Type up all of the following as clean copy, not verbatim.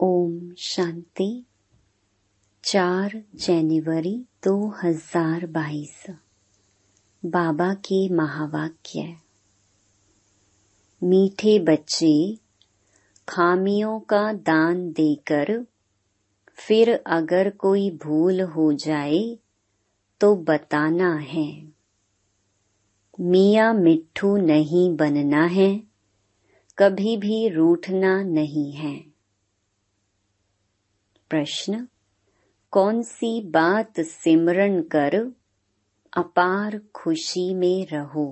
ओम शांति। 4 जनवरी 2022 बाबा के महावाक्य। मीठे बच्चे, खामियों का दान देकर फिर अगर कोई भूल हो जाए तो बताना है। मियां मिट्ठू नहीं बनना है, कभी भी रूठना नहीं है। प्रश्न, कौन सी बात सिमरन कर अपार खुशी में रहो?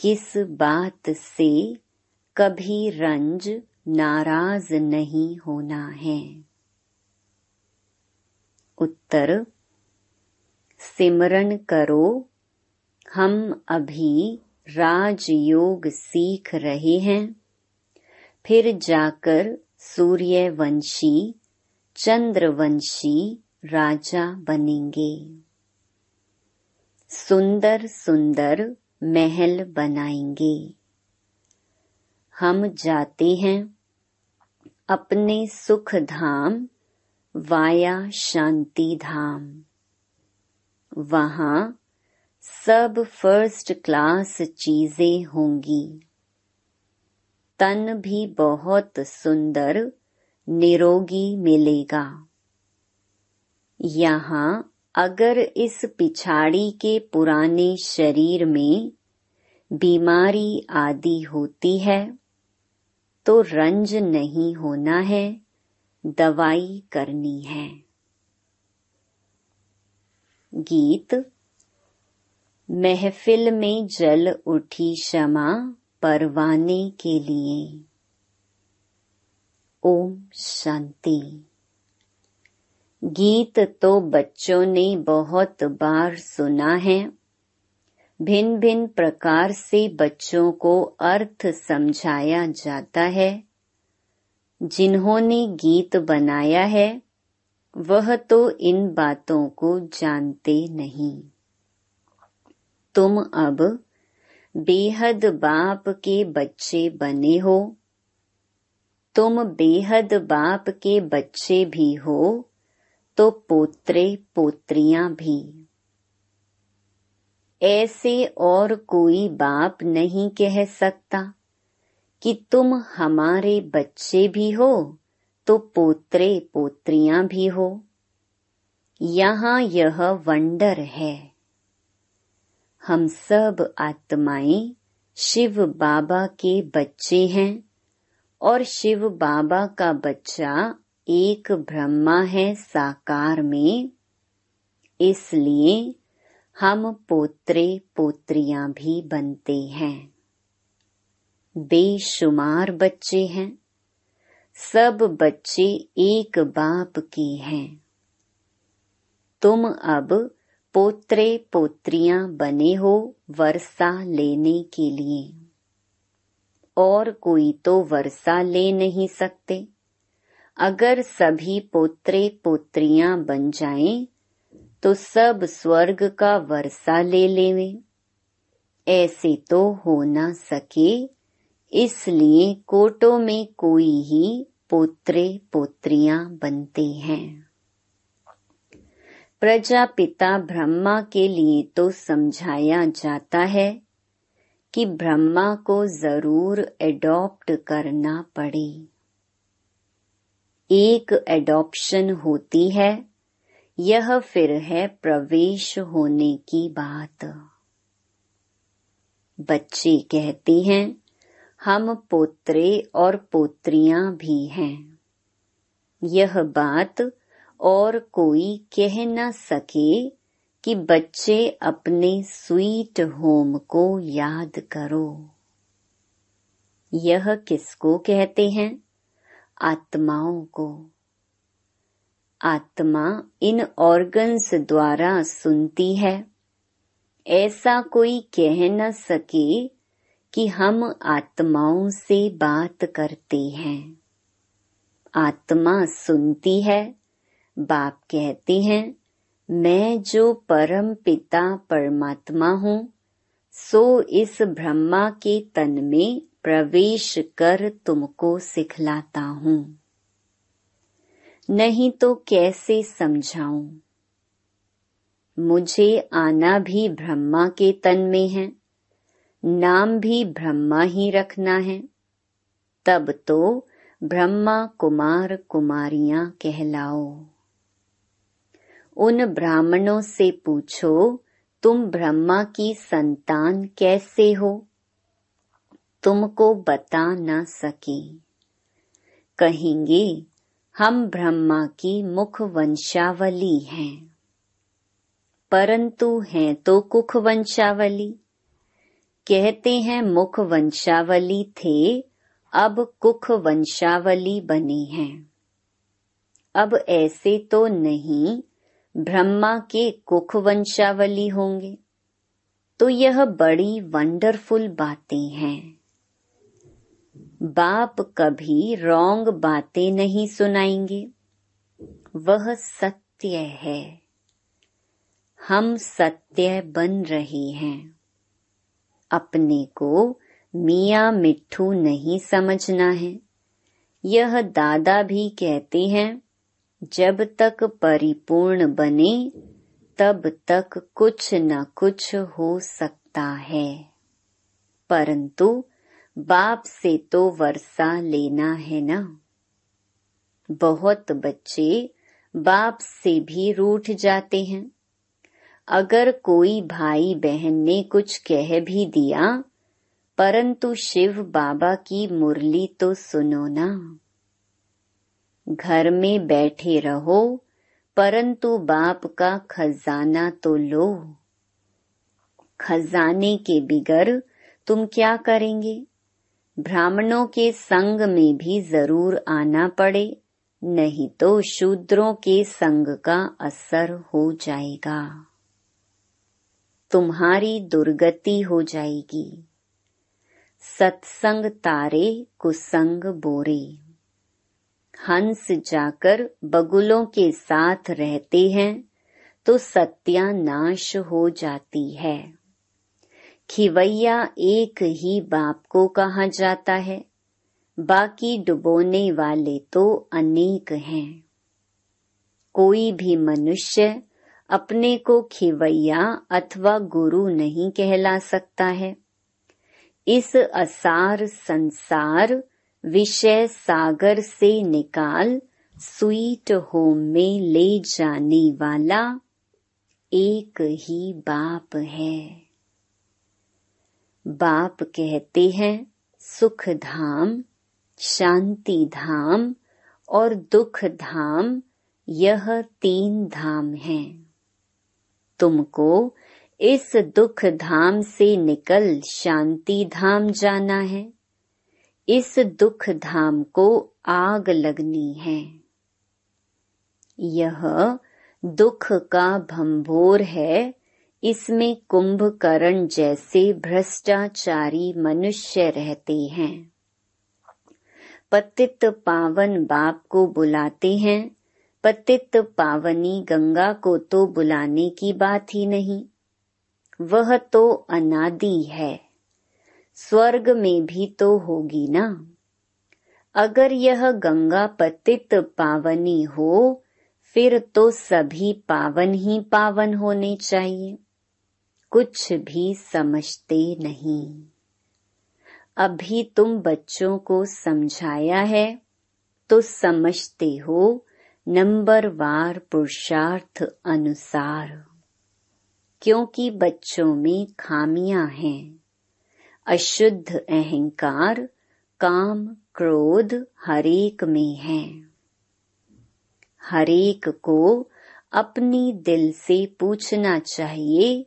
किस बात से कभी रंज नाराज नहीं होना है? उत्तर, सिमरन करो। हम अभी राजयोग सीख रहे हैं, फिर जाकर सूर्यवंशी, चंद्रवंशी राजा बनेंगे। सुंदर सुंदर महल बनाएंगे। हम जाते हैं अपने सुख धाम वाया शांति धाम। वहां सब फर्स्ट क्लास चीजें होंगी। तन भी बहुत सुंदर निरोगी मिलेगा। यहाँ अगर इस पिछाड़ी के पुराने शरीर में बीमारी आदि होती है तो रंज नहीं होना है, दवाई करनी है। गीत। महफिल में जल उठी शमा परवाने के लिए। ओम शांति। गीत तो बच्चों ने बहुत बार सुना है। भिन्न भिन्न प्रकार से बच्चों को अर्थ समझाया जाता है। जिन्होंने गीत बनाया है वह तो इन बातों को जानते नहीं। तुम अब बेहद बाप के बच्चे बने हो। तुम बेहद बाप के बच्चे भी हो तो पोत्रे पोत्रियां भी। ऐसे और कोई बाप नहीं कह सकता कि तुम हमारे बच्चे भी हो तो पोत्रे पोत्रियां भी हो। यहाँ यह वंडर है। हम सब आत्माएं शिव बाबा के बच्चे हैं और शिव बाबा का बच्चा एक ब्रह्मा है साकार में। इसलिए हम पोत्रे पोत्रियां भी बनते हैं। बेशुमार बच्चे हैं। सब बच्चे एक बाप के हैं। तुम अब पोत्रे पोत्रियां बने हो वर्षा लेने के लिए। और कोई तो वर्षा ले नहीं सकते। अगर सभी पोत्रे पोत्रियां बन जाएं, तो सब स्वर्ग का वर्षा ले लेवें। ऐसे तो हो ना सके, इसलिए कोटों में कोई ही पोत्रे पोत्रियां बनते हैं। प्रजापिता ब्रह्मा के लिए तो समझाया जाता है कि ब्रह्मा को जरूर एडॉप्ट करना पड़े। एक एडॉप्शन होती है, यह फिर है प्रवेश होने की बात। बच्चे कहते हैं हम पोत्रे और पोत्रियां भी हैं। यह बात और कोई कह ना सके कि बच्चे अपने स्वीट होम को याद करो। यह किसको कहते हैं? आत्माओं को। आत्मा इन ऑर्गन्स द्वारा सुनती है। ऐसा कोई कह ना सके कि हम आत्माओं से बात करते हैं। आत्मा सुनती है। बाप कहते हैं मैं जो परम पिता परमात्मा हूँ सो इस ब्रह्मा के तन में प्रवेश कर तुमको सिखलाता हूँ। नहीं तो कैसे समझाऊं। मुझे आना भी ब्रह्मा के तन में है, नाम भी ब्रह्मा ही रखना है, तब तो ब्रह्मा कुमार कुमारियां कहलाओ। उन ब्राह्मणों से पूछो तुम ब्रह्मा की संतान कैसे हो, तुमको बता न सके। कहेंगे हम ब्रह्मा की मुख वंशावली हैं, परंतु हैं तो कुख वंशावली। कहते हैं मुख वंशावली थे, अब कुख वंशावली बने हैं। अब ऐसे तो नहीं ब्रह्मा के कुख वंशावली होंगे। तो यह बड़ी वंडरफुल बातें हैं। बाप कभी रॉन्ग बातें नहीं सुनाएंगे, वह सत्य है। हम सत्य बन रहे हैं। अपने को मियां मिट्ठू नहीं समझना है। यह दादा भी कहते हैं, जब तक परिपूर्ण बने तब तक कुछ न कुछ हो सकता है, परंतु बाप से तो वर्षा लेना है ना। बहुत बच्चे बाप से भी रूठ जाते हैं। अगर कोई भाई बहन ने कुछ कह भी दिया, परंतु शिव बाबा की मुरली तो सुनो ना। घर में बैठे रहो, परंतु बाप का खजाना तो लो। खजाने के बिगर तुम क्या करेंगे? ब्राह्मणों के संग में भी जरूर आना पड़े, नहीं तो शूद्रों के संग का असर हो जाएगा, तुम्हारी दुर्गति हो जाएगी। सत्संग तारे कुसंग बोरे। हंस जाकर बगुलों के साथ रहते हैं तो सत्यानाश हो जाती है। खिवैया एक ही बाप को कहा जाता है, बाकी डुबोने वाले तो अनेक हैं। कोई भी मनुष्य अपने को खिवैया अथवा गुरु नहीं कहला सकता है। इस असार संसार विषय सागर से निकाल स्वीट होम में ले जाने वाला एक ही बाप है। बाप कहते हैं सुख धाम, शांति धाम और दुख धाम, यह तीन धाम हैं। तुमको इस दुख धाम से निकल शांति धाम जाना है। इस दुख धाम को आग लगनी है। यह दुख का भंभोर है। इसमें कुंभकर्ण जैसे भ्रष्टाचारी मनुष्य रहते हैं। पतित पावन बाप को बुलाते हैं, पतित पावनी गंगा को तो बुलाने की बात ही नहीं, वह तो अनादि है। स्वर्ग में भी तो होगी ना। अगर यह गंगा पतित पावनी हो, फिर तो सभी पावन ही पावन होने चाहिए। कुछ भी समझते नहीं। अभी तुम बच्चों को समझाया है तो समझते हो नंबरवार पुरुषार्थ अनुसार, क्योंकि बच्चों में खामियां हैं। अशुद्ध अहंकार, काम, क्रोध हरेक में है। हरेक को अपनी दिल से पूछना चाहिए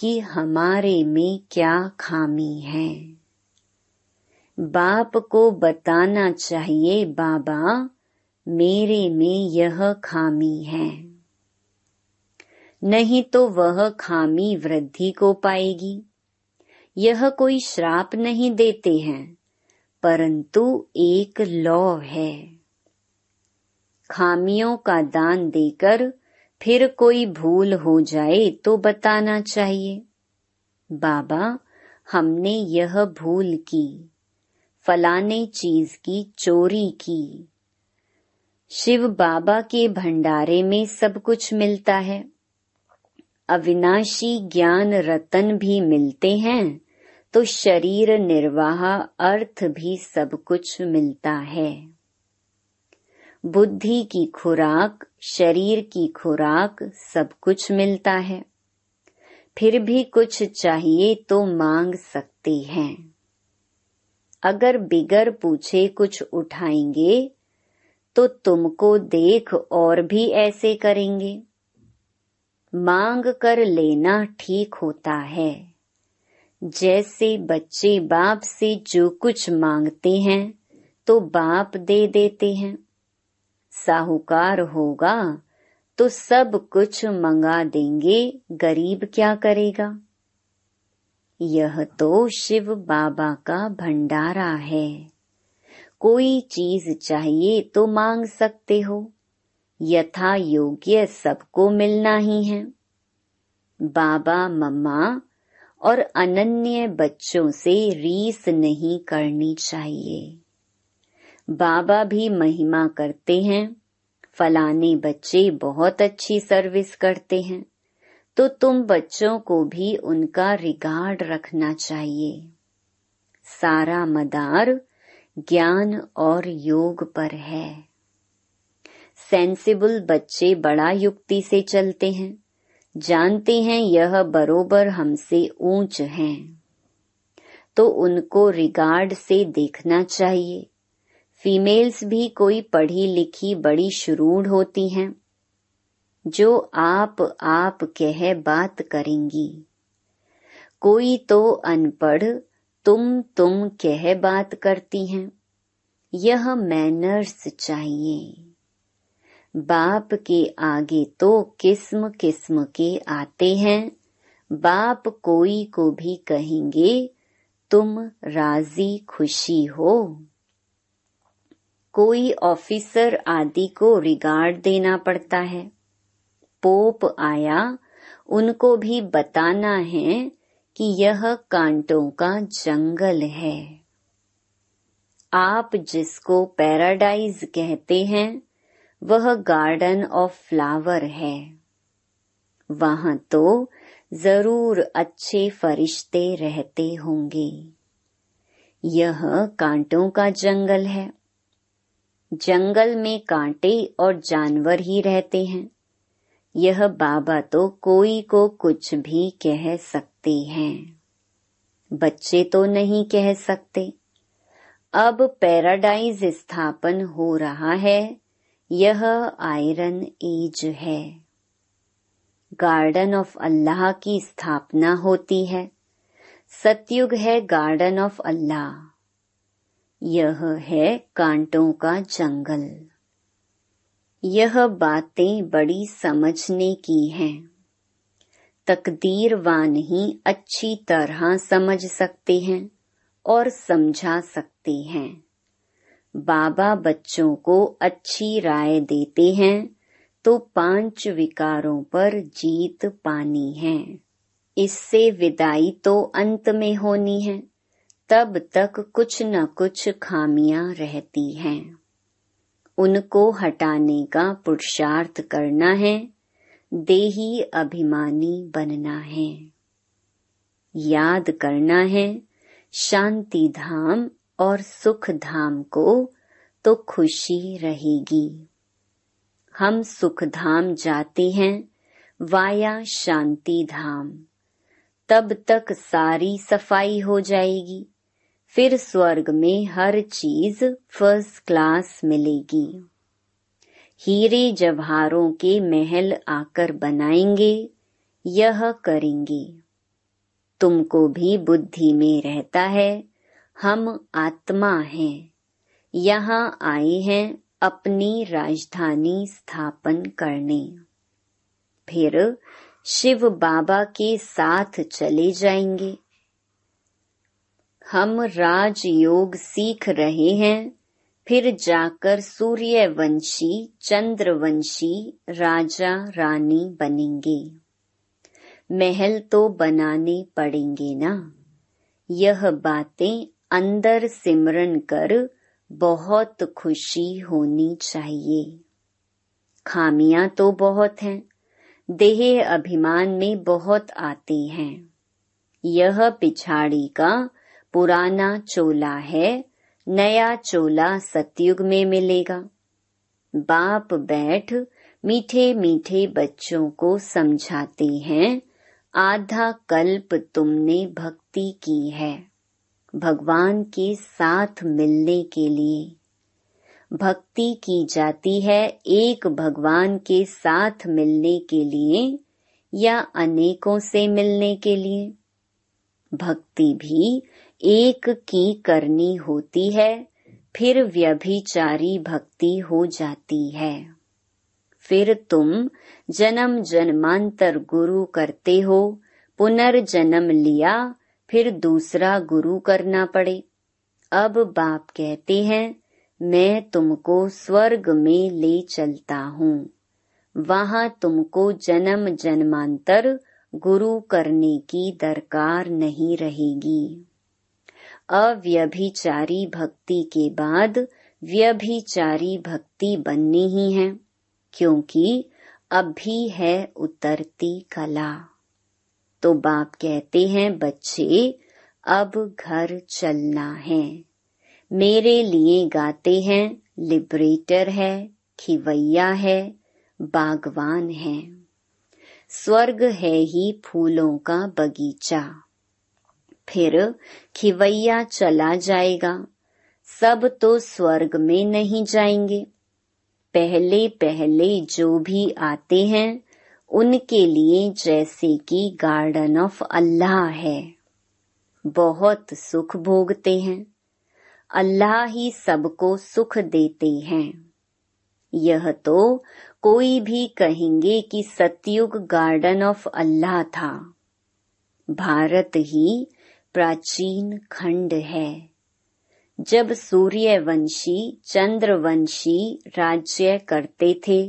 कि हमारे में क्या खामी है। बाप को बताना चाहिए, बाबा मेरे में यह खामी है, नहीं तो वह खामी वृद्धि को पाएगी। यह कोई श्राप नहीं देते हैं, परंतु एक लौ है। खामियों का दान देकर फिर कोई भूल हो जाए तो बताना चाहिए, बाबा हमने यह भूल की, फलाने चीज की चोरी की। शिव बाबा के भंडारे में सब कुछ मिलता है। अविनाशी ज्ञान रतन भी मिलते हैं तो शरीर निर्वाह अर्थ भी सब कुछ मिलता है। बुद्धि की खुराक, शरीर की खुराक सब कुछ मिलता है, फिर भी कुछ चाहिए तो मांग सकते हैं। अगर बिगर पूछे कुछ उठाएंगे तो तुमको देख और भी ऐसे करेंगे। मांग कर लेना ठीक होता है। जैसे बच्चे बाप से जो कुछ मांगते हैं तो बाप दे देते हैं, साहूकार होगा तो सब कुछ मंगा देंगे, गरीब क्या करेगा। यह तो शिव बाबा का भंडारा है। कोई चीज चाहिए तो मांग सकते हो, यथा योग्य सबको मिलना ही है। बाबा मम्मा और अनन्य बच्चों से रीस नहीं करनी चाहिए। बाबा भी महिमा करते हैं, फलाने बच्चे बहुत अच्छी सर्विस करते हैं, तो तुम बच्चों को भी उनका रिगार्ड रखना चाहिए। सारा मदार ज्ञान और योग पर है। सेंसिबल बच्चे बड़ा युक्ति से चलते हैं, जानते हैं यह बरोबर हमसे ऊंच हैं, तो उनको रिगार्ड से देखना चाहिए। फीमेल्स भी कोई पढ़ी लिखी बड़ी शुरूढ़ होती हैं, जो आप कह बात करेंगी। कोई तो अनपढ़ तुम कह बात करती हैं। यह मैनर्स चाहिए। बाप के आगे तो किस्म किस्म के आते हैं। बाप कोई को भी कहेंगे तुम राजी खुशी हो। कोई ऑफिसर आदि को रिगार्ड देना पड़ता है। पोप आया, उनको भी बताना है कि यह कांटों का जंगल है। आप जिसको पैराडाइज कहते हैं वह गार्डन ऑफ फ्लावर है। वहां तो जरूर अच्छे फरिश्ते रहते होंगे। यह कांटों का जंगल है। जंगल में कांटे और जानवर ही रहते हैं। यह बाबा तो कोई को कुछ भी कह सकते हैं, बच्चे तो नहीं कह सकते। अब पैराडाइज स्थापन हो रहा है। यह आयरन एज है। गार्डन ऑफ अल्लाह की स्थापना होती है। सतयुग है गार्डन ऑफ अल्लाह। यह है कांटों का जंगल। यह बातें बड़ी समझने की हैं। तकदीरवान ही अच्छी तरह समझ सकते हैं और समझा सकते हैं। बाबा बच्चों को अच्छी राय देते हैं तो पांच विकारों पर जीत पानी है। इससे विदाई तो अंत में होनी है, तब तक कुछ न कुछ खामियां रहती हैं। उनको हटाने का पुरुषार्थ करना है, देही अभिमानी बनना है। याद करना है शांति धाम और सुख धाम को, तो खुशी रहेगी। हम सुख धाम जाते हैं वाया शांति धाम, तब तक सारी सफाई हो जाएगी। फिर स्वर्ग में हर चीज फर्स्ट क्लास मिलेगी। हीरे जवाहरों के महल आकर बनाएंगे, यह करेंगे। तुमको भी बुद्धि में रहता है हम आत्मा हैं, यहाँ आए हैं अपनी राजधानी स्थापन करने। फिर शिव बाबा के साथ चले जाएंगे। हम राजयोग सीख रहे हैं, फिर जाकर सूर्यवंशी चंद्रवंशी राजा रानी बनेंगे। महल तो बनाने पड़ेंगे ना। यह बातें अंदर सिमरन कर बहुत खुशी होनी चाहिए। खामियां तो बहुत हैं, देह अभिमान में बहुत आती हैं। यह पिछाड़ी का पुराना चोला है, नया चोला सतयुग में मिलेगा। बाप बैठ मीठे मीठे बच्चों को समझाते हैं, आधा कल्प तुमने भक्ति की है भगवान के साथ मिलने के लिए। भक्ति की जाती है एक भगवान के साथ मिलने के लिए या अनेकों से मिलने के लिए। भक्ति भी एक की करनी होती है, फिर व्यभिचारी भक्ति हो जाती है। फिर तुम जन्म जन्मांतर गुरु करते हो, पुनर्जन्म लिया, फिर दूसरा गुरु करना पड़े। अब बाप कहते हैं, मैं तुमको स्वर्ग में ले चलता हूँ, वहाँ तुमको जन्म जन्मांतर गुरु करने की दरकार नहीं रहेगी। अव्यभिचारी भक्ति के बाद व्यभिचारी भक्ति बननी ही है, क्योंकि अभी है उतरती कला। तो बाप कहते हैं, बच्चे अब घर चलना है। मेरे लिए गाते हैं, लिबरेटर है, खिवैया है, बागवान है। स्वर्ग है ही फूलों का बगीचा। फिर खिवैया चला जाएगा, सब तो स्वर्ग में नहीं जाएंगे। पहले पहले जो भी आते हैं उनके लिए जैसे कि गार्डन ऑफ अल्लाह है, बहुत सुख भोगते हैं। अल्लाह ही सबको सुख देते हैं। यह तो कोई भी कहेंगे कि सतयुग गार्डन ऑफ अल्लाह था। भारत ही प्राचीन खंड है। जब सूर्यवंशी चंद्रवंशी राज्य करते थे,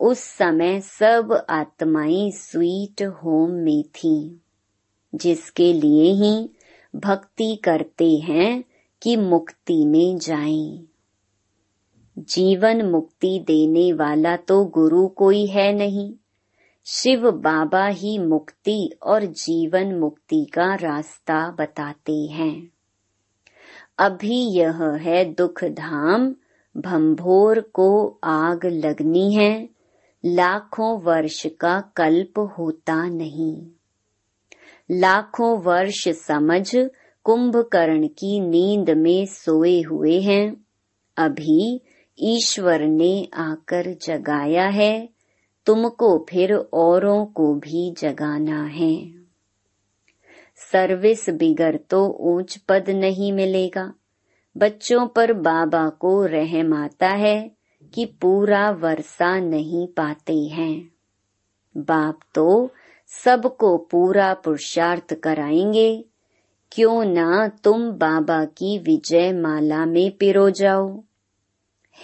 उस समय सब आत्माएं स्वीट होम में थीं, जिसके लिए ही भक्ति करते हैं कि मुक्ति में जाएं। जीवन मुक्ति देने वाला तो गुरु कोई है नहीं, शिव बाबा ही मुक्ति और जीवन मुक्ति का रास्ता बताते हैं। अभी यह है दुख धाम, भंभोर को आग लगनी है, लाखों वर्ष का कल्प होता नहीं। लाखों वर्ष समझ कुंभकर्ण की नींद में सोए हुए हैं, अभी ईश्वर ने आकर जगाया है, तुमको फिर औरों को भी जगाना है। सर्विस बिगर तो ऊंच पद नहीं मिलेगा। बच्चों पर बाबा को रहम आता है कि पूरा वर्षा नहीं पाते हैं। बाप तो सबको पूरा पुरुषार्थ कराएंगे। क्यों ना तुम बाबा की विजय माला में पिरो जाओ।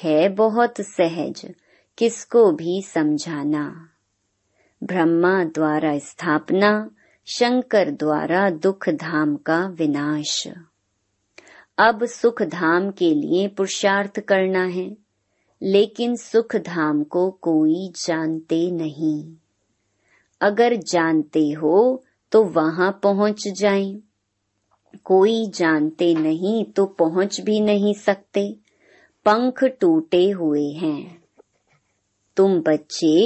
है बहुत सहज, किसको भी समझाना। ब्रह्मा द्वारा स्थापना, शंकर द्वारा दुख धाम का विनाश। अब सुख धाम के लिए पुरुषार्थ करना है, लेकिन सुख धाम को कोई जानते नहीं। अगर जानते हो तो वहां पहुंच जाएं। कोई जानते नहीं तो पहुंच भी नहीं सकते, पंख टूटे हुए हैं। तुम बच्चे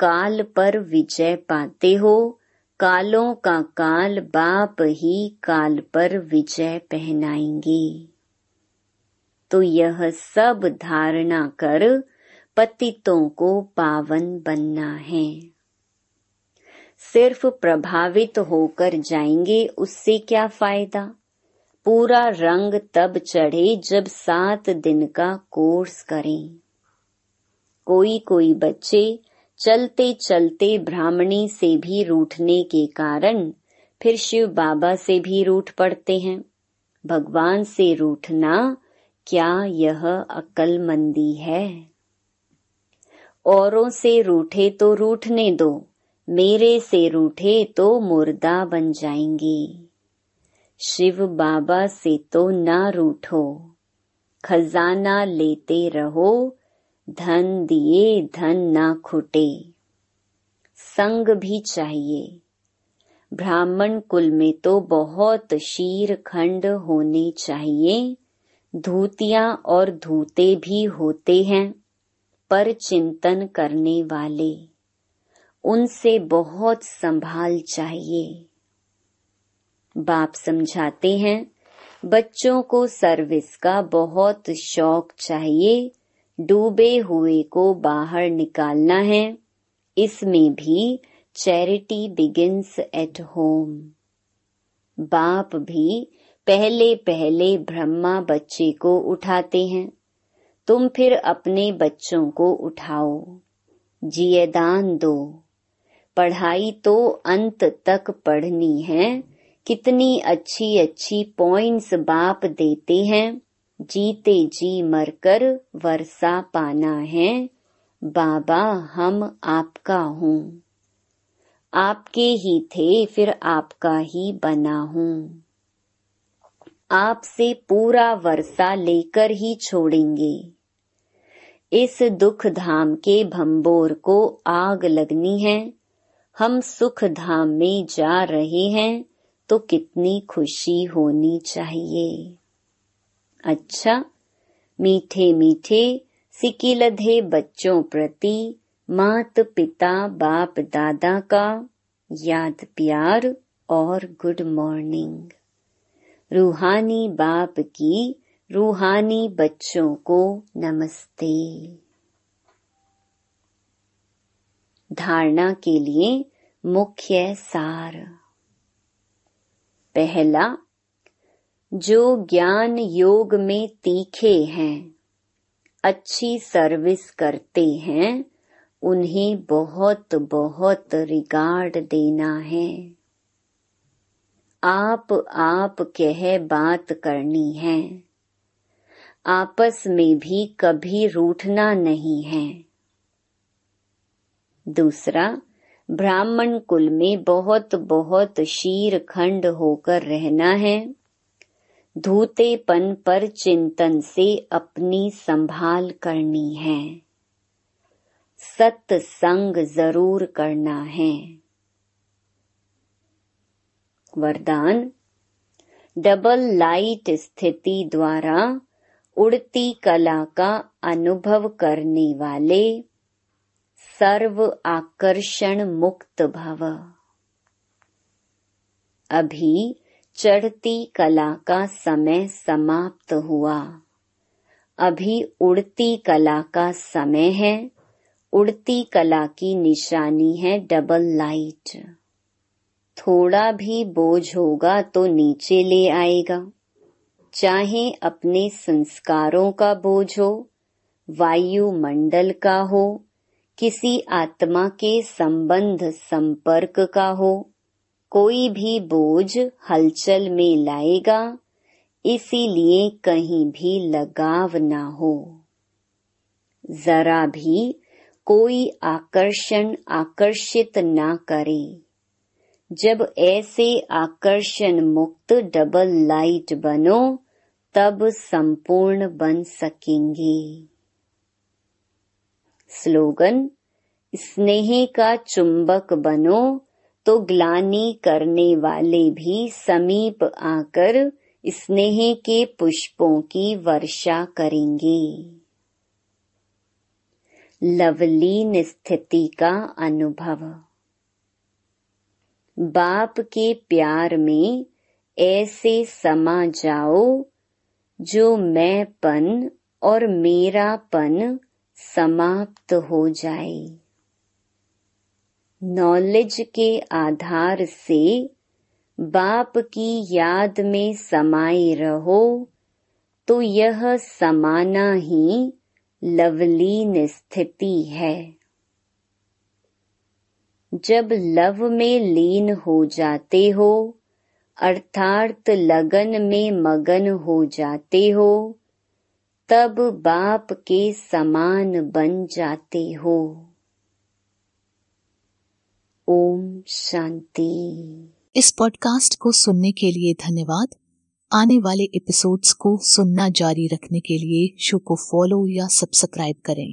काल पर विजय पाते हो, कालों का काल बाप ही काल पर विजय पहनाएंगे। तो यह सब धारणा कर पतितों को पावन बनना है। सिर्फ प्रभावित होकर जाएंगे, उससे क्या फायदा। पूरा रंग तब चढ़े जब 7 दिन का कोर्स करें। कोई कोई बच्चे चलते चलते ब्राह्मणी से भी रूठने के कारण फिर शिव बाबा से भी रूठ पड़ते हैं। भगवान से रूठना, क्या यह अक्लमंदी है। औरों से रूठे तो रूठने दो, मेरे से रूठे तो मुर्दा बन जाएंगे। शिव बाबा से तो ना रूठो। खजाना लेते रहो, धन दिए धन ना खुटे। संग भी चाहिए, ब्राह्मण कुल में तो बहुत शीर खंड होने चाहिए। धूतियां और धूते भी होते हैं, पर चिंतन करने वाले, उनसे बहुत संभाल चाहिए। बाप समझाते हैं, बच्चों को सर्विस का बहुत शौक चाहिए, डूबे हुए को बाहर निकालना है, इसमें भी चैरिटी बिगिंस एट होम। बाप भी पहले पहले ब्रह्मा बच्चे को उठाते हैं, तुम फिर अपने बच्चों को उठाओ, जियदान दो। पढ़ाई तो अंत तक पढ़नी है। कितनी अच्छी अच्छी पॉइंट्स बाप देते हैं, जीते जी मरकर वर्षा पाना है। बाबा हम आपका हूँ, आपके ही थे फिर आपका ही बना हूँ, आपसे पूरा वर्षा लेकर ही छोड़ेंगे। इस दुख धाम के भंबोर को आग लगनी है, हम सुख धाम में जा रहे हैं, तो कितनी खुशी होनी चाहिए। अच्छा, मीठे मीठे सिकिलधे बच्चों प्रति मात पिता बाप दादा का याद प्यार और गुड मॉर्निंग। रूहानी बाप की रूहानी बच्चों को नमस्ते। धारणा के लिए मुख्य सार। पहला, जो ज्ञान योग में तीखे हैं, अच्छी सर्विस करते हैं, उन्हें बहुत बहुत रिगार्ड देना है। आप कह बात करनी है, आपस में भी कभी रूठना नहीं है। दूसरा, ब्राह्मण कुल में बहुत बहुत शीर खंड होकर रहना है। धूतेपन पर चिंतन से अपनी संभाल करनी है, सत्संग जरूर करना है। वरदान, डबल लाइट स्थिति द्वारा उड़ती कला का अनुभव करने वाले, सर्व आकर्षण मुक्त भव। अभी चढ़ती कला का समय समाप्त हुआ, अभी उड़ती कला का समय है। उड़ती कला की निशानी है डबल लाइट। थोड़ा भी बोझ होगा तो नीचे ले आएगा, चाहे अपने संस्कारों का बोझ हो, वायुमंडल का हो, किसी आत्मा के संबंध संपर्क का हो, कोई भी बोझ हलचल में लाएगा, इसीलिए कहीं भी लगाव ना हो। जरा भी कोई आकर्षण आकर्षित ना करे। जब ऐसे आकर्षण मुक्त डबल लाइट बनो, तब संपूर्ण बन सकेंगे। स्लोगन, स्नेह का चुंबक बनो, तो ग्लानि करने वाले भी समीप आकर स्नेह के पुष्पों की वर्षा करेंगे। लवलीन स्थिति का अनुभव। बाप के प्यार में ऐसे समा जाओ, जो मैंपन और मेरापन समाप्त हो जाए। नॉलेज के आधार से बाप की याद में समाये रहो, तो यह समाना ही लवलीन स्थिति है। जब लव में लीन हो जाते हो, अर्थात लगन में मगन हो जाते हो, तब बाप के समान बन जाते हो। ओम शांति। इस पॉडकास्ट को सुनने के लिए धन्यवाद। आने वाले एपिसोड्स को सुनना जारी रखने के लिए शो को फॉलो या सब्सक्राइब करें।